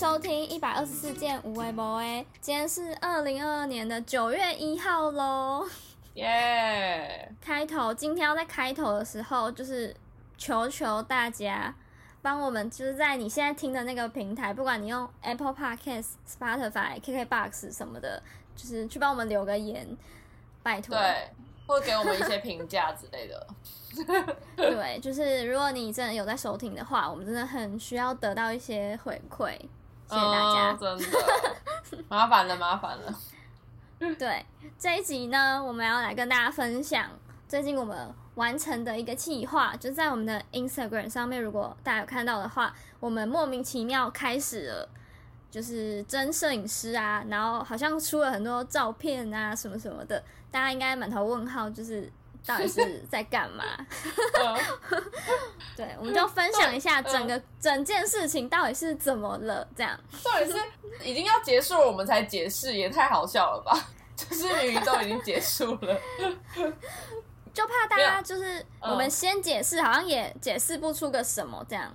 收听124件无微博诶，今天是2022年的9月1号咯耶、yeah！ 开头，今天要在开头的时候就是求大家帮我们，就是在你现在听的那个平台，不管你用 Apple Podcast、Spotify、KKBOX 什么的，就是去帮我们留个言，拜托。对，或给我们一些评价之类的。对，就是如果你真的有在收听的话，我们真的很需要得到一些回馈，谢谢大家。真的，麻烦了。对，这一集呢，我们要来跟大家分享最近我们完成的一个企划，就在我们的 Instagram 上面，如果大家有看到的话，我们莫名其妙开始了，就是真摄影师啊，然后好像出了很多照片啊什么什么的，大家应该满头问号，就是到底是在干嘛？对，我们就分享一下整件事情到底是怎么了，这样到底是已经要结束了我们才解释，也太好笑了吧？就是明明都已经结束了。就怕大家就是我们先解释好像也解释不出个什么这样。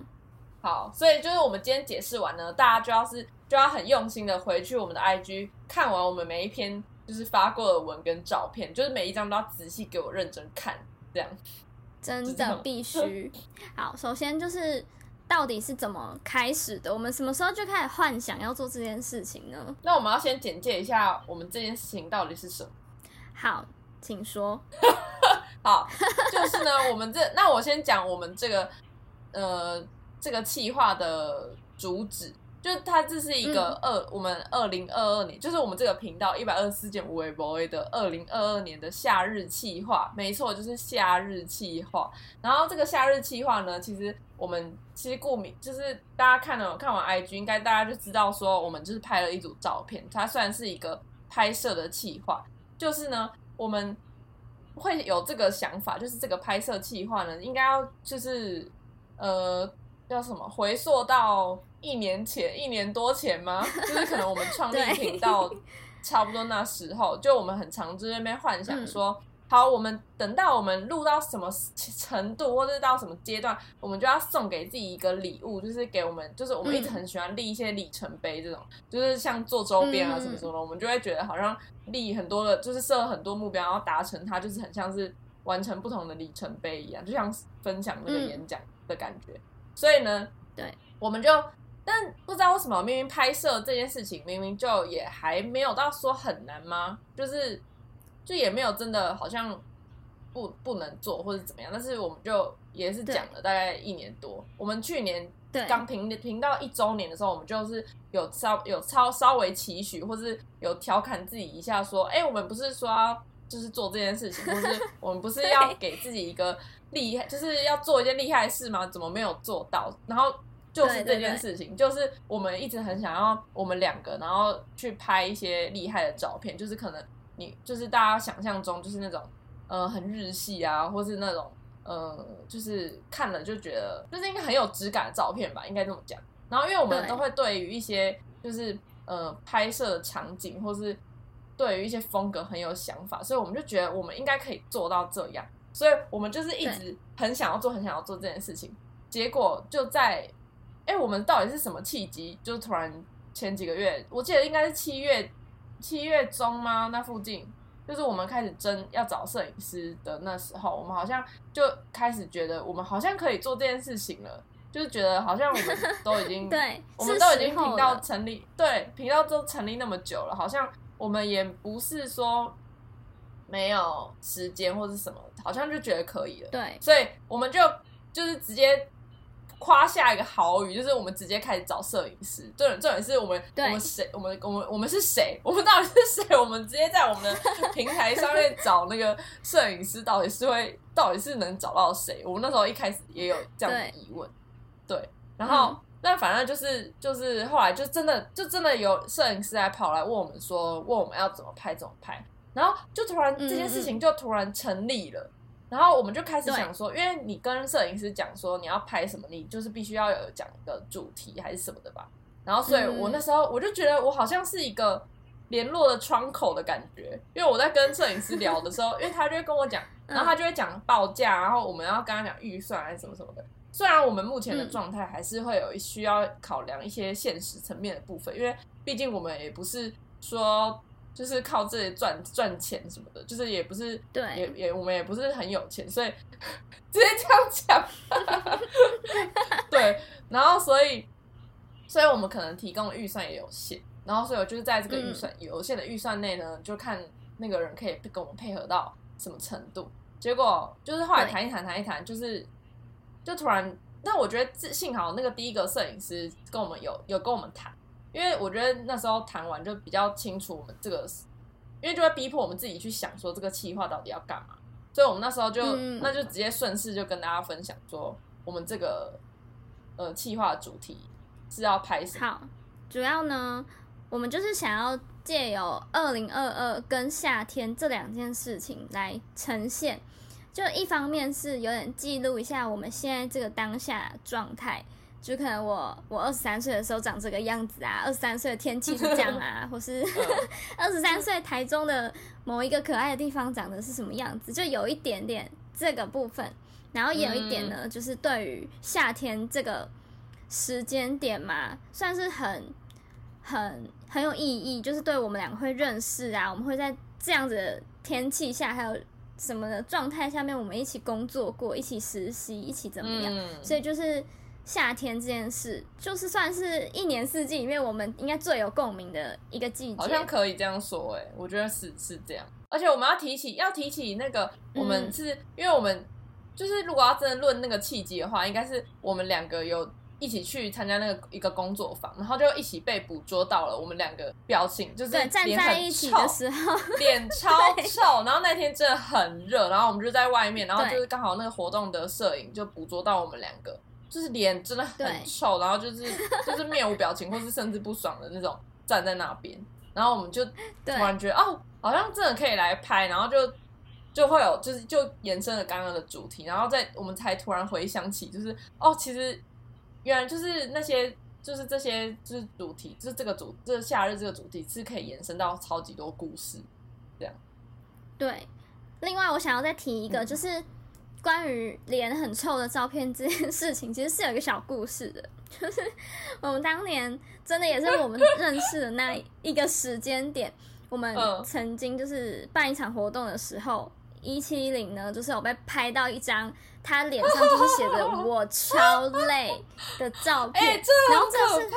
好，所以就是我们今天解释完呢，大家就要很用心的回去我们的 IG 看完我们每一篇就是发过的文跟照片，就是每一张都要仔细给我认真看，这样真的必须。好，首先就是到底是怎么开始的，我们什么时候就开始幻想要做这件事情呢？那我们要先简介一下我们这件事情到底是什么。好，请说。好，就是呢，那我先讲我们这个企划的主旨，就是它这是一个我们2022年，就是我们这个频道124件无微不微的2022年的夏日企划，没错，就是夏日企划。然后这个夏日企划呢，其实顾名就是大家看完 IG， 应该大家就知道说我们就是拍了一组照片，它算是一个拍摄的企划，就是呢我们会有这个想法，就是这个拍摄企划呢，应该要就是叫什么？回溯到一年多前吗？就是可能我们创立频道差不多那时候，就我们很常在那边幻想说，好，我们等到我们录到什么程度，或者到什么阶段，我们就要送给自己一个礼物，就是给我们，就是我们一直很喜欢立一些里程碑这种，就是像做周边啊什么什么的，我们就会觉得好像立很多的，就是设很多目标，然后达成它，就是很像是完成不同的里程碑一样，就像分享那个演讲的感觉。所以呢，对，我们就，但不知道为什么，明明拍摄这件事情，明明就也还没有到说很难吗？就也没有真的好像不能做或者怎么样，但是我们就也是讲了大概一年多。我们去年刚频道1周年的时候，我们就是有稍微期许，或是有调侃自己一下说，哎，我们不是说要就是做这件事情，或是我们不是要给自己一个厉害，就是要做一件厉害的事吗？怎么没有做到？然后就是这件事情，就是我们一直很想要我们两个，然后去拍一些厉害的照片，就是可能。你就是大家想象中就是那种很日系啊，或是那种就是看了就觉得就是应该很有质感的照片吧，应该这么讲。然后因为我们都会对于一些就是拍摄场景或是对于一些风格很有想法，所以我们就觉得我们应该可以做到这样，所以我们就是一直很想要做这件事情。结果就在我们到底是什么契机，就突然前几个月，我记得应该是7月中吗？那附近就是我们开始要找摄影师的那时候，我们好像就开始觉得我们好像可以做这件事情了，就是觉得好像我们都已经对，我们都已经频道都成立那么久了，好像我们也不是说没有时间或是什么，好像就觉得可以了。对，所以我们就是直接夸下一个豪语，就是我们直接开始找摄影师。重点是我们到底是谁？我们直接在我们的平台上面找那个摄影师，到底是能找到谁？我们那时候一开始也有这样的疑问，对。然后，但反正就是后来就真的有摄影师来跑来问我们要怎么拍，然后就突然这件事情就突然成立了。然后我们就开始想说，因为你跟摄影师讲说你要拍什么，你就是必须要有讲一个主题还是什么的吧。然后所以我那时候我就觉得我好像是一个联络的窗口的感觉，因为我在跟摄影师聊的时候，因为他就会跟我讲，然后他就会讲报价，然后我们要跟他讲预算还是什么什么的。虽然我们目前的状态还是会有需要考量一些现实层面的部分，因为毕竟我们也不是说就是靠这些赚钱什么的，就是也不是，对，我们也不是很有钱，所以直接这样讲，对，然后所以我们可能提供的预算也有限，然后所以我就是在这个预算、有限的预算内呢，就看那个人可以跟我们配合到什么程度。结果就是后来谈一谈，就突然，但我觉得幸好那个第一个摄影师跟我们有跟我们谈。因为我觉得那时候谈完就比较清楚我们这个，因为就会逼迫我们自己去想说这个企划到底要干嘛，所以我们那时候就、那就直接顺势就跟大家分享说我们这个企划的主题是要拍什么。好，主要呢我们就是想要借由2022跟夏天这两件事情来呈现，就一方面是有点记录一下我们现在这个当下状态，就可能我23岁的时候长这个样子啊，23岁的天气是这样啊，或是23岁台中的某一个可爱的地方长得是什么样子，就有一点点这个部分，然后也有一点呢、就是对于夏天这个时间点嘛，算是很有意义，就是对我们两个会认识啊，我们会在这样子的天气下还有什么的状态下面，我们一起工作过，一起实习，一起怎么样、所以就是夏天这件事就是算是一年四季里面我们应该最有共鸣的一个季节，好像可以这样说耶、我觉得是这样。而且我们要提起那个我们是、因为我们就是如果要真的论那个契机的话，应该是我们两个有一起去参加那个一个工作坊，然后就一起被捕捉到了我们两个表情就是脸很臭，对，站在一起的时候脸超臭然后那天真的很热，然后我们就在外面，然后就是刚好那个活动的摄影就捕捉到我们两个就是脸真的很臭，然后就是面无表情或是甚至不爽的那种站在那边，然后我们就突然觉得哦，好像真的可以来拍，然后就会有就是就延伸了刚刚的主题，然后我们才突然回想起就是哦，其实原来就是那些就是这些就是主题，就是这个夏日这个主题是可以延伸到超级多故事这样。对，另外我想要再提一个、就是关于脸很臭的照片这件事情，其实是有一个小故事的，就是我们当年真的也是我们认识的那一个时间点，我们曾经就是办一场活动的时候，170呢就是有被拍到一张他脸上就是写着我超累的照片，然后这是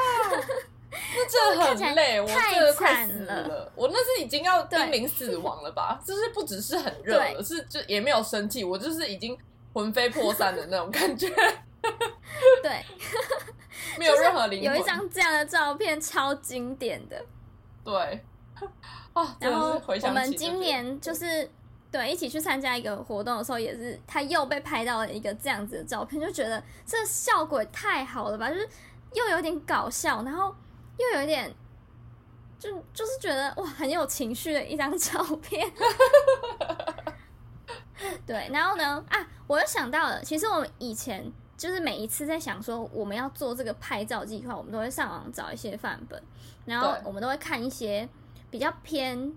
那真的很累，我真的快死了，我那是已经要濒临死亡了吧，就是不只是很热了，是就也没有生气，我就是已经魂飞魄散的那种感觉对没有任何灵魂，有一张这样的照片超经典的，对啊，然后我们今年就是对一起去参加一个活动的时候，也是他又被拍到了一个这样子的照片，就觉得这效果太好了吧，就是又有点搞笑，然后又有点就是觉得哇很有情绪的一张照片对，然后呢我又想到了，其实我们以前就是每一次在想说我们要做这个拍照计划，我们都会上网找一些范本，然后我们都会看一些比较偏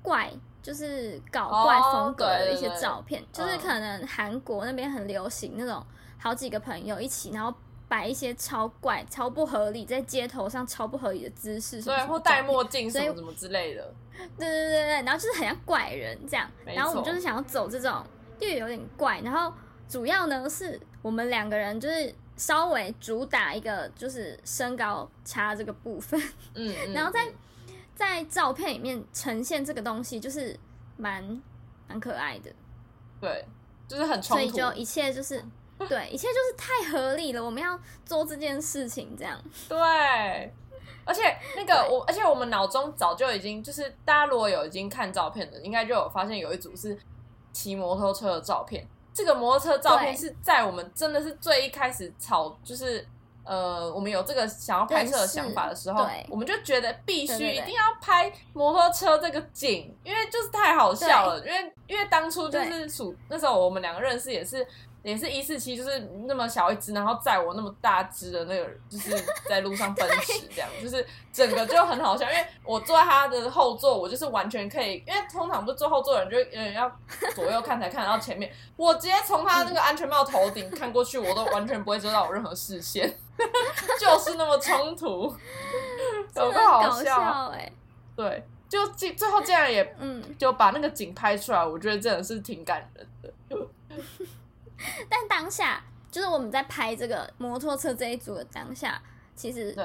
怪就是搞怪风格的一些照片、就是可能韩国那边很流行那种好几个朋友一起然后摆一些超怪超不合理在街头上超不合理的姿势什么对，或戴墨镜什么什么之类的，对然后就是很像怪人这样，然后我们就是想要走这种又有点怪，然后主要呢是我们两个人就是稍微主打一个就是身高差这个部分然后在照片里面呈现这个东西就是蛮可爱的，对，就是很冲突，所以就一切就是对，一切就是太合理了，我们要做这件事情这样。对，而且那个而且我们脑中早就已经就是大家如果有已经看照片的，应该就有发现有一组是骑摩托车的照片。这个摩托车照片是在我们真的是最一开始就是我们有这个想要拍摄的想法的时候，我们就觉得必须一定要拍摩托车这个景，因为就是太好笑了，因为当初就是那时候我们两个认识也是。也是147，就是那么小一只，然后载我那么大只的那个，就是在路上奔驰这样，就是整个就很好笑，因为我坐在他的后座，我就是完全可以，因为通常不是坐后座的人就有点要左右看才看得到前面，我直接从他那个安全帽头顶看过去，我都完全不会遮到我任何视线，就是那么冲突，有个好笑欸，对。就最后竟然也就把那个景拍出来，我觉得真的是挺感人的。但当下就是我们在拍这个摩托车这一组的当下，其实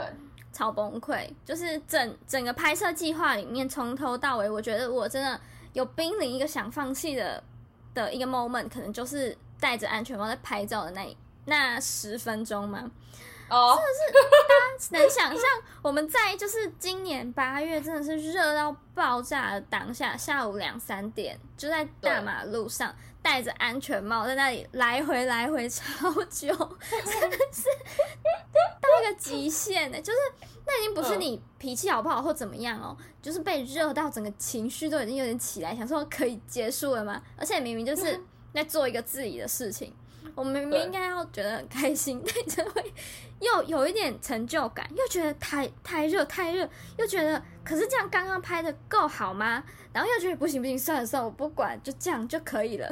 超崩溃，就是整个拍摄计划里面从头到尾，我觉得我真的有濒临一个想放弃的一个 moment， 可能就是戴着安全帽在拍照的那10分钟嘛。Oh. 真的是大家能想象我们在就是今年8月真的是热到爆炸的当下，下午2-3点就在大马路上戴着安全帽在那里来回超久，真的是到一个极限欸，就是那已经不是你脾气好不好或怎么样哦，就是被热到整个情绪都已经有点起来，想说可以结束了吗？而且明明就是在做一个自己的事情，我们明明应该要觉得很开心，但真的会又有一点成就感，又觉得太热，又觉得可是这样刚刚拍的够好吗？然后又觉得不行，算了，我不管，就这样就可以了。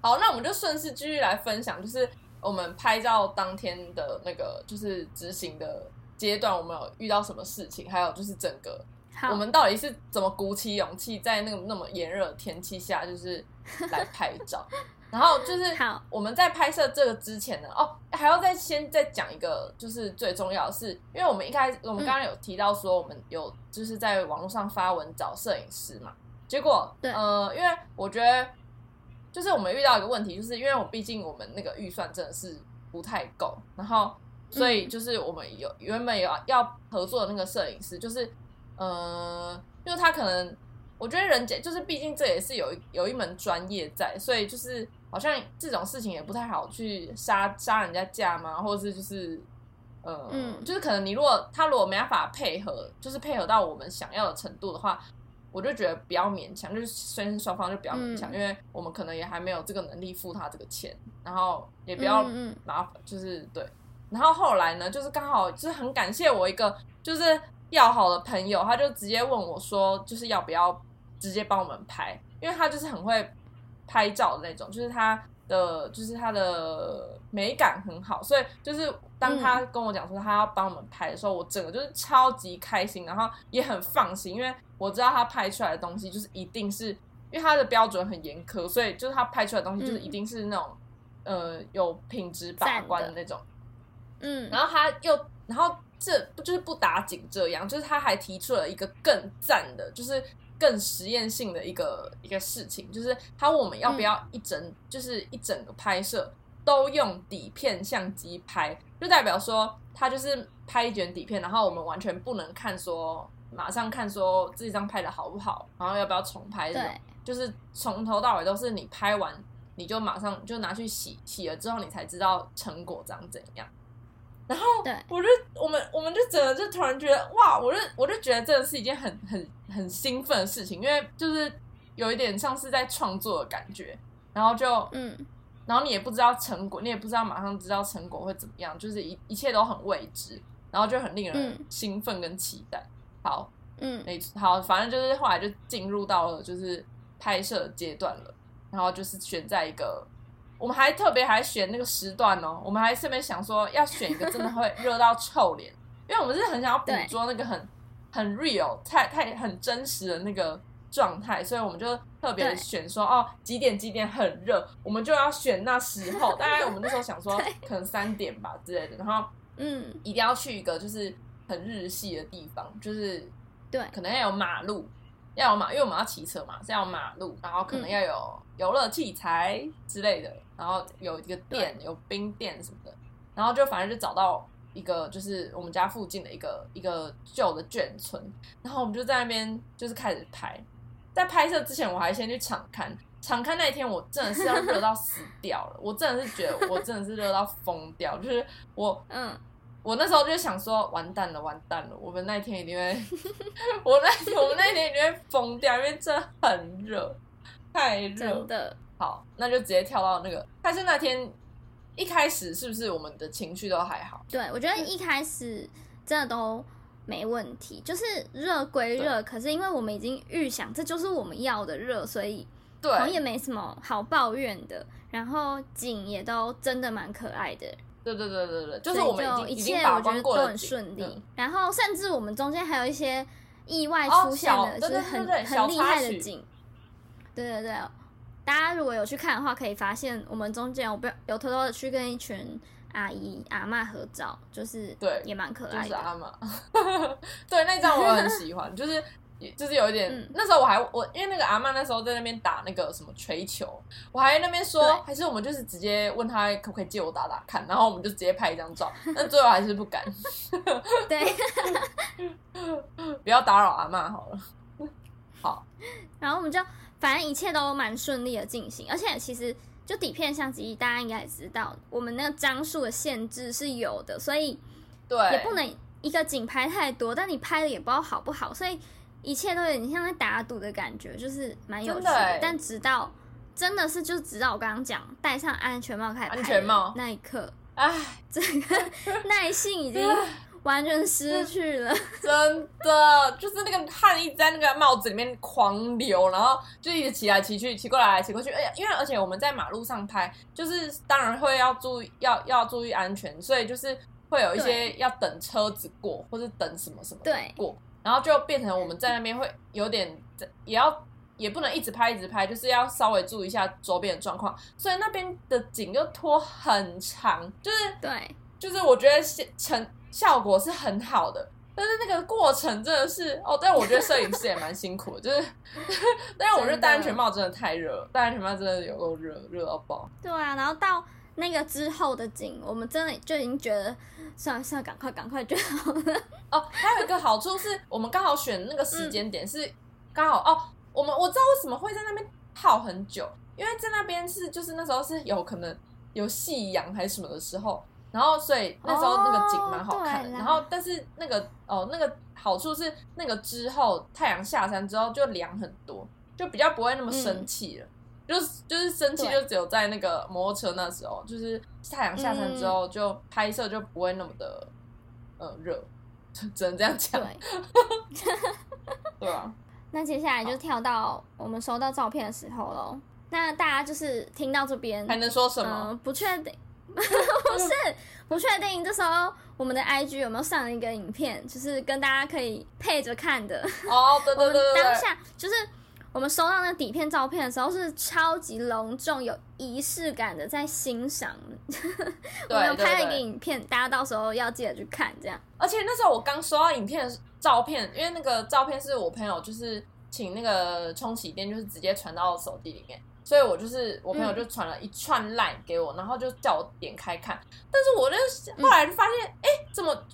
好，那我们就顺势继续来分享，就是我们拍照当天的那个就是执行的阶段，我们有遇到什么事情，还有就是整个我们到底是怎么鼓起勇气在那么炎热的天气下，就是来拍照。然后就是我们在拍摄这个之前呢，哦，还要先讲一个，就是最重要的是，因为我们我们刚刚有提到说，我们有就是在网络上发文找摄影师嘛，结果因为我觉得就是我们遇到一个问题，就是因为毕竟我们那个预算真的是不太够，然后所以就是我们原本有要合作的那个摄影师，就是因为他可能我觉得人家就是毕竟这也是有一门专业在，所以就是。好像这种事情也不太好去杀人家价嘛，或者是就是就是可能他如果没办法配合到我们想要的程度的话，我就觉得不要勉强，就是双方就不要勉强，因为我们可能也还没有这个能力付他这个钱，然后也不要麻烦，就是对。然后后来呢，就是刚好就是很感谢我一个就是要好的朋友，他就直接问我说，就是要不要直接帮我们拍，因为他就是很会拍照的那种，就是他的美感很好，所以就是当他跟我讲说他要帮我们拍的时候，我整个就是超级开心，然后也很放心，因为我知道他拍出来的东西就是一定是因为他的标准很严苛，所以就是他拍出来的东西就是一定是那种有品质把关的那种，然后这就是不打紧这样，就是他还提出了一个更赞的，就是更实验性的一个事情，就是他问我们要不要就是一整个拍摄都用底片相机拍，就代表说他就是拍一卷底片，然后我们完全不能马上看说这张拍的好不好，然后要不要重拍这种，就是从头到尾都是你拍完你就马上就拿去洗了之后你才知道成果长怎样。然后我们就整个就突然觉得哇，我就觉得这是一件很兴奋的事情，因为就是有一点像是在创作的感觉，然后就然后你也不知道成果，你也不知道马上知道成果会怎么样，就是一切都很未知，然后就很令人兴奋跟期待。好，好，反正就是后来就进入到了就是拍摄阶段了，然后就是选在一个。我们还特别还选那个时段哦，我们还特别想说要选一个真的会热到臭脸，因为我们是很想要捕捉那个很 real 太很真实的那个状态，所以我们就特别选说哦几点很热，我们就要选那时候。大概我们那时候想说可能3点吧之类的，然后一定要去一个就是很日系的地方，就是对，可能要有马路。因为我们要骑车嘛，是要马路，然后可能要有游乐器材之类的，然后有一个店，有冰店什么的，然后就反正就找到一个就是我们家附近的一个旧的眷村，然后我们就在那边就是开始拍。在拍摄之前，我还先去场勘那一天，我真的是要热到死掉了，我真的是觉得我真的是热到疯掉，就是我那时候就想说完蛋了，我们那天一定会我们那天一定会疯掉，因为真的很热，太热。真的。好，那就直接跳到那个。但是那天一开始是不是我们的情绪都还好？对，我觉得一开始真的都没问题，就是热归热，可是因为我们已经预想这就是我们要的热，所以好像也没什么好抱怨的。然后景也都真的蛮可爱的。对对对对对，就是我们已经把关过了，很顺利。然后甚至我们中间还有一些意外出现的，就是很厉害的景。对对对，大家如果有去看的话，可以发现我们中间有偷偷的去跟一群阿姨阿嬷合照，就是对也蛮可爱的。就是阿嬷，对那张我很喜欢，就是有一点、那时候我因为那个阿嬷那时候在那边打那个什么槌球，我还在那边说还是我们就是直接问她可不可以借我打打看，然后我们就直接拍一张照，但最后还是不敢。对，不要打扰阿嬷好了。好，然后我们就反正一切都蛮顺利的进行，而且其实就底片相机大家应该也知道，我们那个张数的限制是有的，所以也不能一个景拍太多，但你拍的也不知道好不好，所以一切都有点像在打赌的感觉，就是蛮有趣 的。但直到真的是就直到我刚刚讲戴上安全帽开始拍的那一刻，哎，整个耐性已经完全失去了。真的就是那个汗一直在那个帽子里面狂流，然后就一直骑来骑去骑过来骑过去，而且我们在马路上拍，就是当然会要注意安全，所以就是会有一些要等车子过或是等什么什么过，然后就变成我们在那边会有点也不能一直拍，就是要稍微注意一下周边的状况，所以那边的景就拖很长，就是我觉得效果是很好的，但是那个过程真的是但我觉得摄影师也蛮辛苦的，就是但是我觉得戴安全帽真的太热了，戴安全帽真的有够热到爆。对啊，然后到那个之后的景，我们真的就已经觉得算了，赶快就好了。还有一个好处是我们刚好选那个时间点是刚好我知道为什么会在那边泡很久，因为在那边是就是那时候是有可能有夕阳还是什么的时候，然后所以那时候那个景蛮好看的，然后但是那个好处是那个之后太阳下山之后就凉很多，就比较不会那么生气了。就是生气就只有在那个摩托车那时候，就是太阳下山之后就拍摄就不会那么的热，只能这样讲。对啊。那接下来就跳到我们收到照片的时候咯。那大家就是听到这边还能说什么？不确定。不确定这时候我们的 IG 有没有上一个影片，就是跟大家可以配着看的。对对对对，我们当下就是我们收到那底片照片的时候是超级隆重有仪式感的在欣赏。我们有拍了一个影片，大家到时候要记得去看这样。而且那时候我刚收到影片的照片，因为那个照片是我朋友就是请那个冲洗店就是直接传到手机里面，所以我朋友就传了一串 LINE 给我，然后就叫我点开看，但是我就后来就发现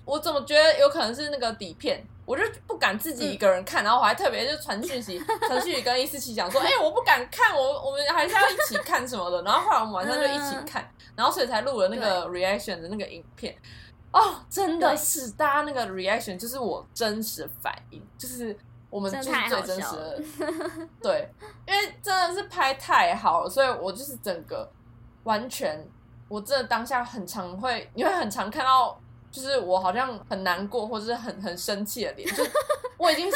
我怎么觉得有可能是那个底片，我就不敢自己一个人看，然后我还特别就传讯息陈旭宇跟147讲说我不敢看，我们还是要一起看什么的，然后后来我们晚上就一起看，然后所以才录了那个 reaction 的那个影片。真的是大家那个 reaction 就是我真实的反应，就是我们就是最真实的，对，因为真的是拍太好了，所以我就是整个完全，我真的当下你会很常看到，就是我好像很难过或者是很生气的脸，就我已经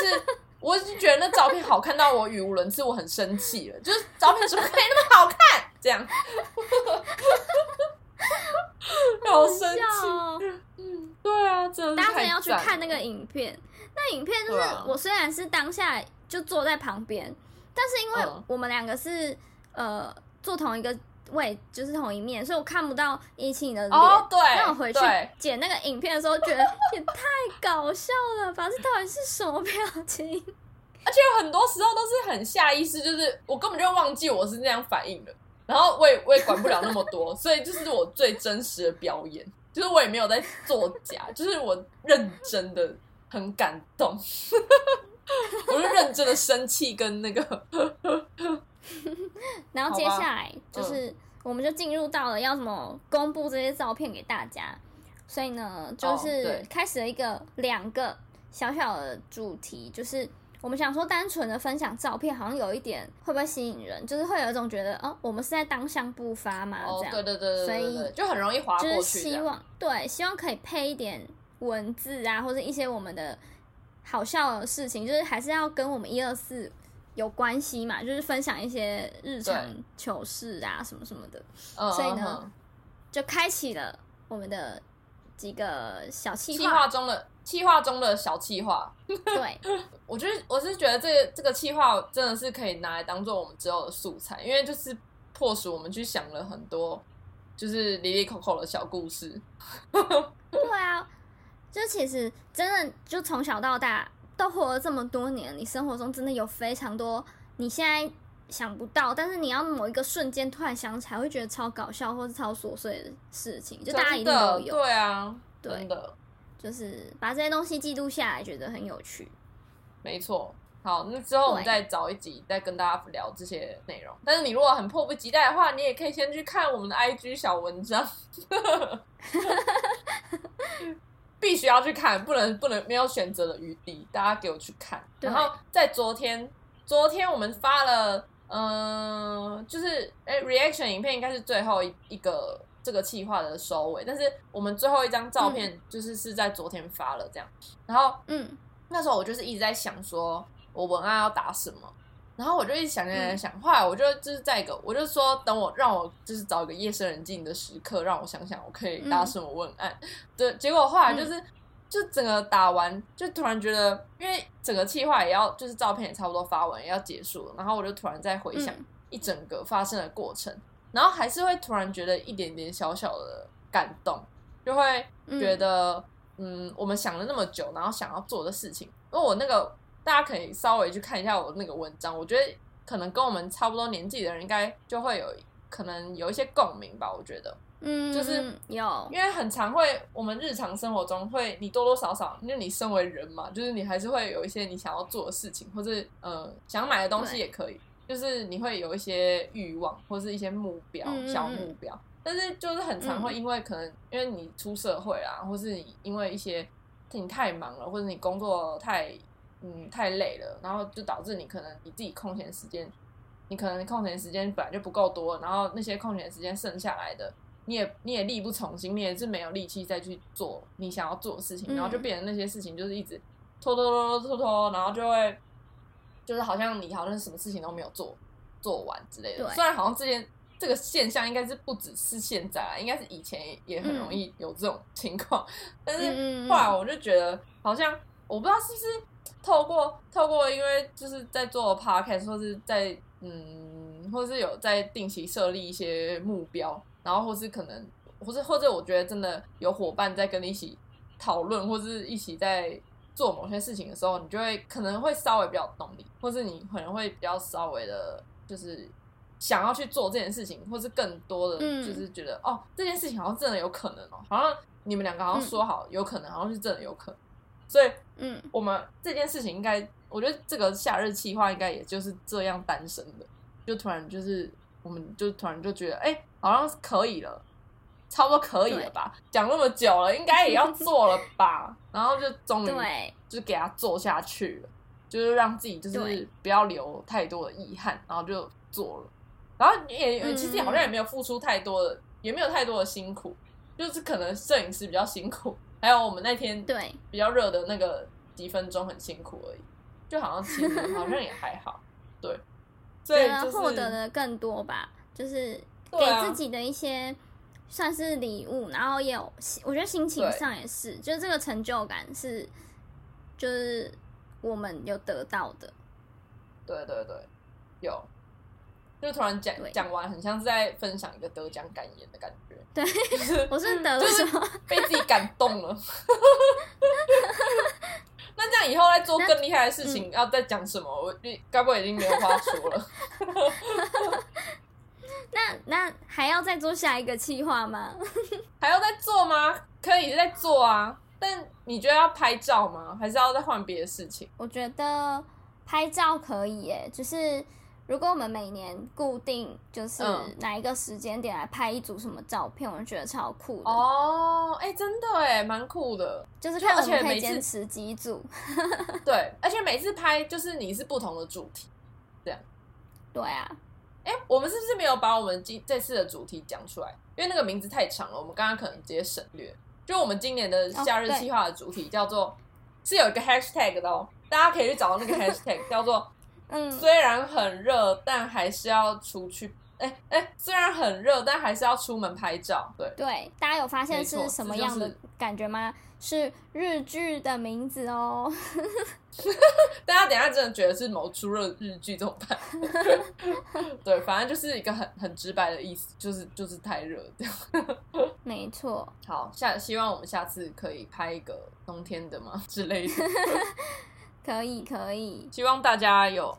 觉得那照片好看到我语无伦次，我很生气了，就是照片怎么可以那么好看，这样，好生气，对啊，真的是太赞了，大家真的要去看那个影片。那影片就是我虽然是当下就坐在旁边，但是因为我们两个是坐同一个位，就是同一面，所以我看不到117的脸。那我回去剪那个影片的时候，觉得也太搞笑了吧！这到底是什么表情？而且有很多时候都是很下意识，就是我根本就忘记我是那样反应的，然后我也管不了那么多，所以就是我最真实的表演，就是我也没有在作假，就是我认真的。很感动，我就认真的生气跟那个然后接下来就是我们就进入到了要怎么公布这些照片给大家，所以呢就是开始了一个两个小小的主题，就是我们想说单纯的分享照片好像有一点会不会吸引人，就是会有一种觉得哦，我们是在当相不发嘛，这样，哦，对对对对，所以就很容易滑过去，就是希望，对，希望可以配一点文字啊，或者一些我们的好笑的事情，就是还是要跟我们124有关系嘛，就是分享一些日常糗事啊什么什么的，所以呢，就开启了我们的几个小企划，企划中的小企划。对，我是觉得这个企划真的是可以拿来当做我们之后的素材，因为就是迫使我们去想了很多就是里里口口的小故事。对啊，就其实真的就从小到大都活了这么多年，你生活中真的有非常多你现在想不到，但是你要某一个瞬间突然想起来会觉得超搞笑或是超琐碎的事情，就大家一定都有。对啊，对，真的就是把这些东西记录下来，觉得很有趣。没错。好，那之后我们再找一集再跟大家聊这些内容，但是你如果很迫不及待的话，你也可以先去看我们的 IG 小文章。必须要去看，不能没有选择的余地，大家给我去看。然后在昨天我们发了，就是reaction 影片应该是最后一个这个企划的收尾，但是我们最后一张照片就是是在昨天发了这样。然后那时候我就是一直在想说我文案要打什么，然后我就一直想，后来我就是在一个，我就说等我让我就是找一个夜深人静的时刻，让我想想我可以打什么文案。对，结果后来就是就整个打完，就突然觉得，因为整个企划也要就是照片也差不多发完也要结束了，然后我就突然在回想一整个发生的过程，然后还是会突然觉得一点点小小的感动，就会觉得我们想了那么久，然后想要做的事情，因为我那个。大家可以稍微去看一下我那个文章，我觉得可能跟我们差不多年纪的人应该就会有可能有一些共鸣吧，我觉得就是有，因为很常会我们日常生活中会你多多少少，因为你身为人嘛，就是你还是会有一些你想要做的事情，或是想买的东西也可以，就是你会有一些欲望或是一些目标小目标，但是就是很常会因为可能因为你出社会啦，或是你因为一些你太忙了，或者你工作太累了，然后就导致你可能你自己空闲时间，你可能空闲时间本来就不够多，然后那些空闲时间剩下来的，你也力不从心，你也是没有力气再去做你想要做的事情，然后就变成那些事情就是一直拖，然后就会就是好像你好像什么事情都没有做完之类的。虽然好像之前这个现象应该是不只是现在啦，应该是以前也很容易有这种情况，但是后来我就觉得好像我不知道是不是。透过因为就是在做 podcast 或是在或是有在定期设立一些目标，然后或是可能或者我觉得真的有伙伴在跟你一起讨论，或是一起在做某些事情的时候，你就会可能会稍微比较动力，或是你可能会比较稍微的就是想要去做这件事情，或是更多的就是觉得哦这件事情好像真的有可能哦，好像你们两个好像说好有可能，好像是真的有可能。所以我们这件事情应该，我觉得这个夏日企划应该也就是这样诞生的，就突然就是我们就突然就觉得好像可以了，差不多可以了吧，讲那么久了应该也要做了吧。然后就终于就给它做下去了，就是让自己就是不要留太多的遗憾，然后就做了，然后也其实好像也没有付出太多的，也没有太多的辛苦，就是可能摄影师比较辛苦，还有我们那天比较热的那个几分钟很辛苦而已，就好像其实好像也还好。对，所以就是获得的更多吧，就是给自己的一些算是礼物，然后也有我觉得心情上也是，就是这个成就感是就是我们有得到的。对对对，有，就突然讲完很像是在分享一个得奖感言的感觉。对，我是得了什么被自己感动了。那这样以后再做更厉害的事情要再讲什么，我该不会已经没有话说了。那还要再做下一个企划吗？还要再做吗？可以再做啊，但你觉得要拍照吗？还是要再换别的事情？我觉得拍照可以耶，就是如果我们每年固定就是哪一个时间点来拍一组什么照片，我觉得超酷的哦！哎、欸，真的哎，蛮酷的，就是看我们可以坚持几组。对，而且每次拍就是你是不同的主题，这样。对啊，哎、欸，我们是不是没有把我们这次的主题讲出来？因为那个名字太长了，我们刚刚可能直接省略。就我们今年的夏日计划的主题叫做、哦、是有一个 hashtag 的哦，大家可以去找到那个 hashtag 叫做。虽然很热，但还是要出去。虽然很热，但还是要出门拍照。对，大家有发现是什么样的感觉吗？是日剧的名字哦。大家等一下真的觉得是某出热日剧怎么办？对，反正就是一个很直白的意思，就是太热这样。没错。好，希望我们下次可以拍一个冬天的嘛之类的。可以，希望大家有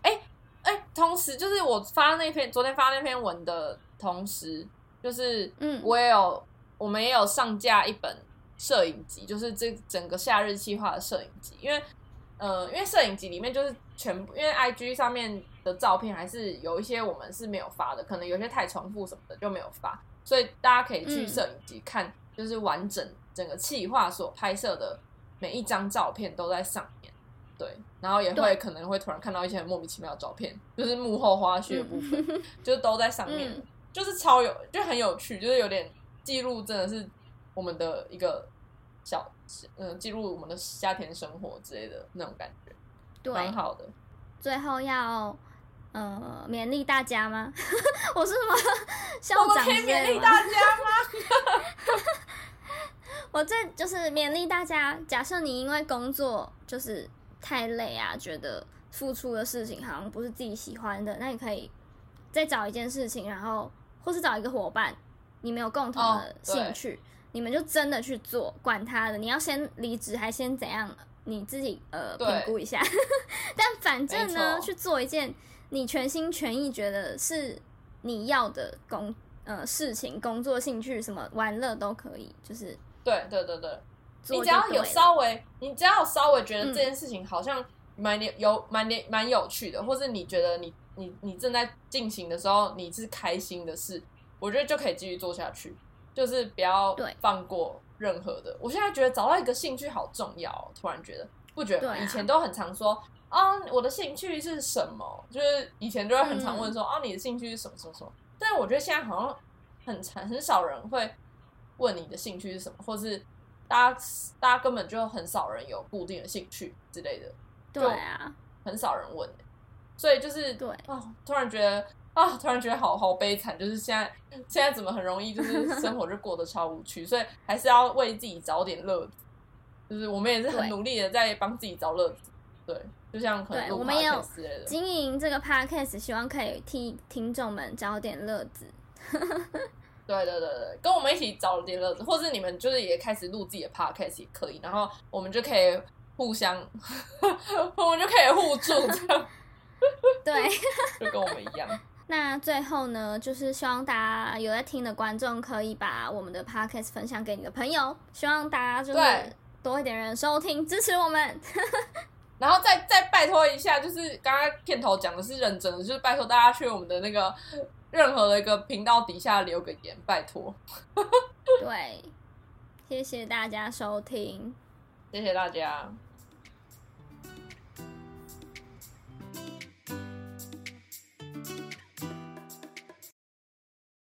同时就是我发那篇昨天发那篇文的同时，就是我们也有上架一本摄影集，就是这整个夏日企划的摄影集，因为摄影集里面就是全部，因为 IG 上面的照片还是有一些我们是没有发的，可能有些太重复什么的就没有发，所以大家可以去摄影集看，就是完整整个企划所拍摄的每一张照片都在上面。对，然后也会可能会突然看到一些很莫名其妙的照片，就是幕后花絮的部分，就是都在上面，就是就很有趣，就是有点记录，真的是我们的一个记录我们的夏天生活之类的那种感觉，对，蛮好的。最后要勉励大家吗？我是什么校长之类的吗？我们可以勉励大家吗？我这就是勉励大家，假设你因为工作就是。太累啊，觉得付出的事情好像不是自己喜欢的，那你可以再找一件事情，然后或是找一个伙伴，你们有共同的兴趣，你们就真的去做，管他的，你要先离职还先怎样，你自己评估一下。但反正呢，去做一件你全心全意觉得是你要的事情，工作、兴趣什么玩乐都可以，就是对。你只要有稍微觉得这件事情好像蛮有趣的，或是你觉得你正在进行的时候你是开心的事，我觉得就可以继续做下去，就是不要放过任何的。我现在觉得找到一个兴趣好重要哦，突然觉得不觉得吗？以前都很常说我的兴趣是什么，就是以前就会很常问说你的兴趣是什么什么什么，但我觉得现在好像很少人会问你的兴趣是什么，或是大家根本就很少人有固定的兴趣之类的，对啊，很少人问，所以就是对突然觉得好悲惨，就是现在怎么很容易就是生活就过得超无趣，所以还是要为自己找点乐子，就是我们也是很努力的在帮自己找乐子，对，就像可能录 podcast 之类的，我们也有经营这个 podcast， 希望可以替听众们找点乐子。对，跟我们一起找点乐子，或是你们就是也开始录自己的 podcast 也可以，然后我们就可以互相，我们就可以互助这样。对，就跟我们一样。那最后呢，就是希望大家有在听的观众可以把我们的 podcast 分享给你的朋友，希望大家就是多一点人收听支持我们。然后再拜托一下，就是刚刚片头讲的是认真的，就是拜托大家去我们的那个。任何的一个频道底下留个言，拜托。对，谢谢大家收听，谢谢大家。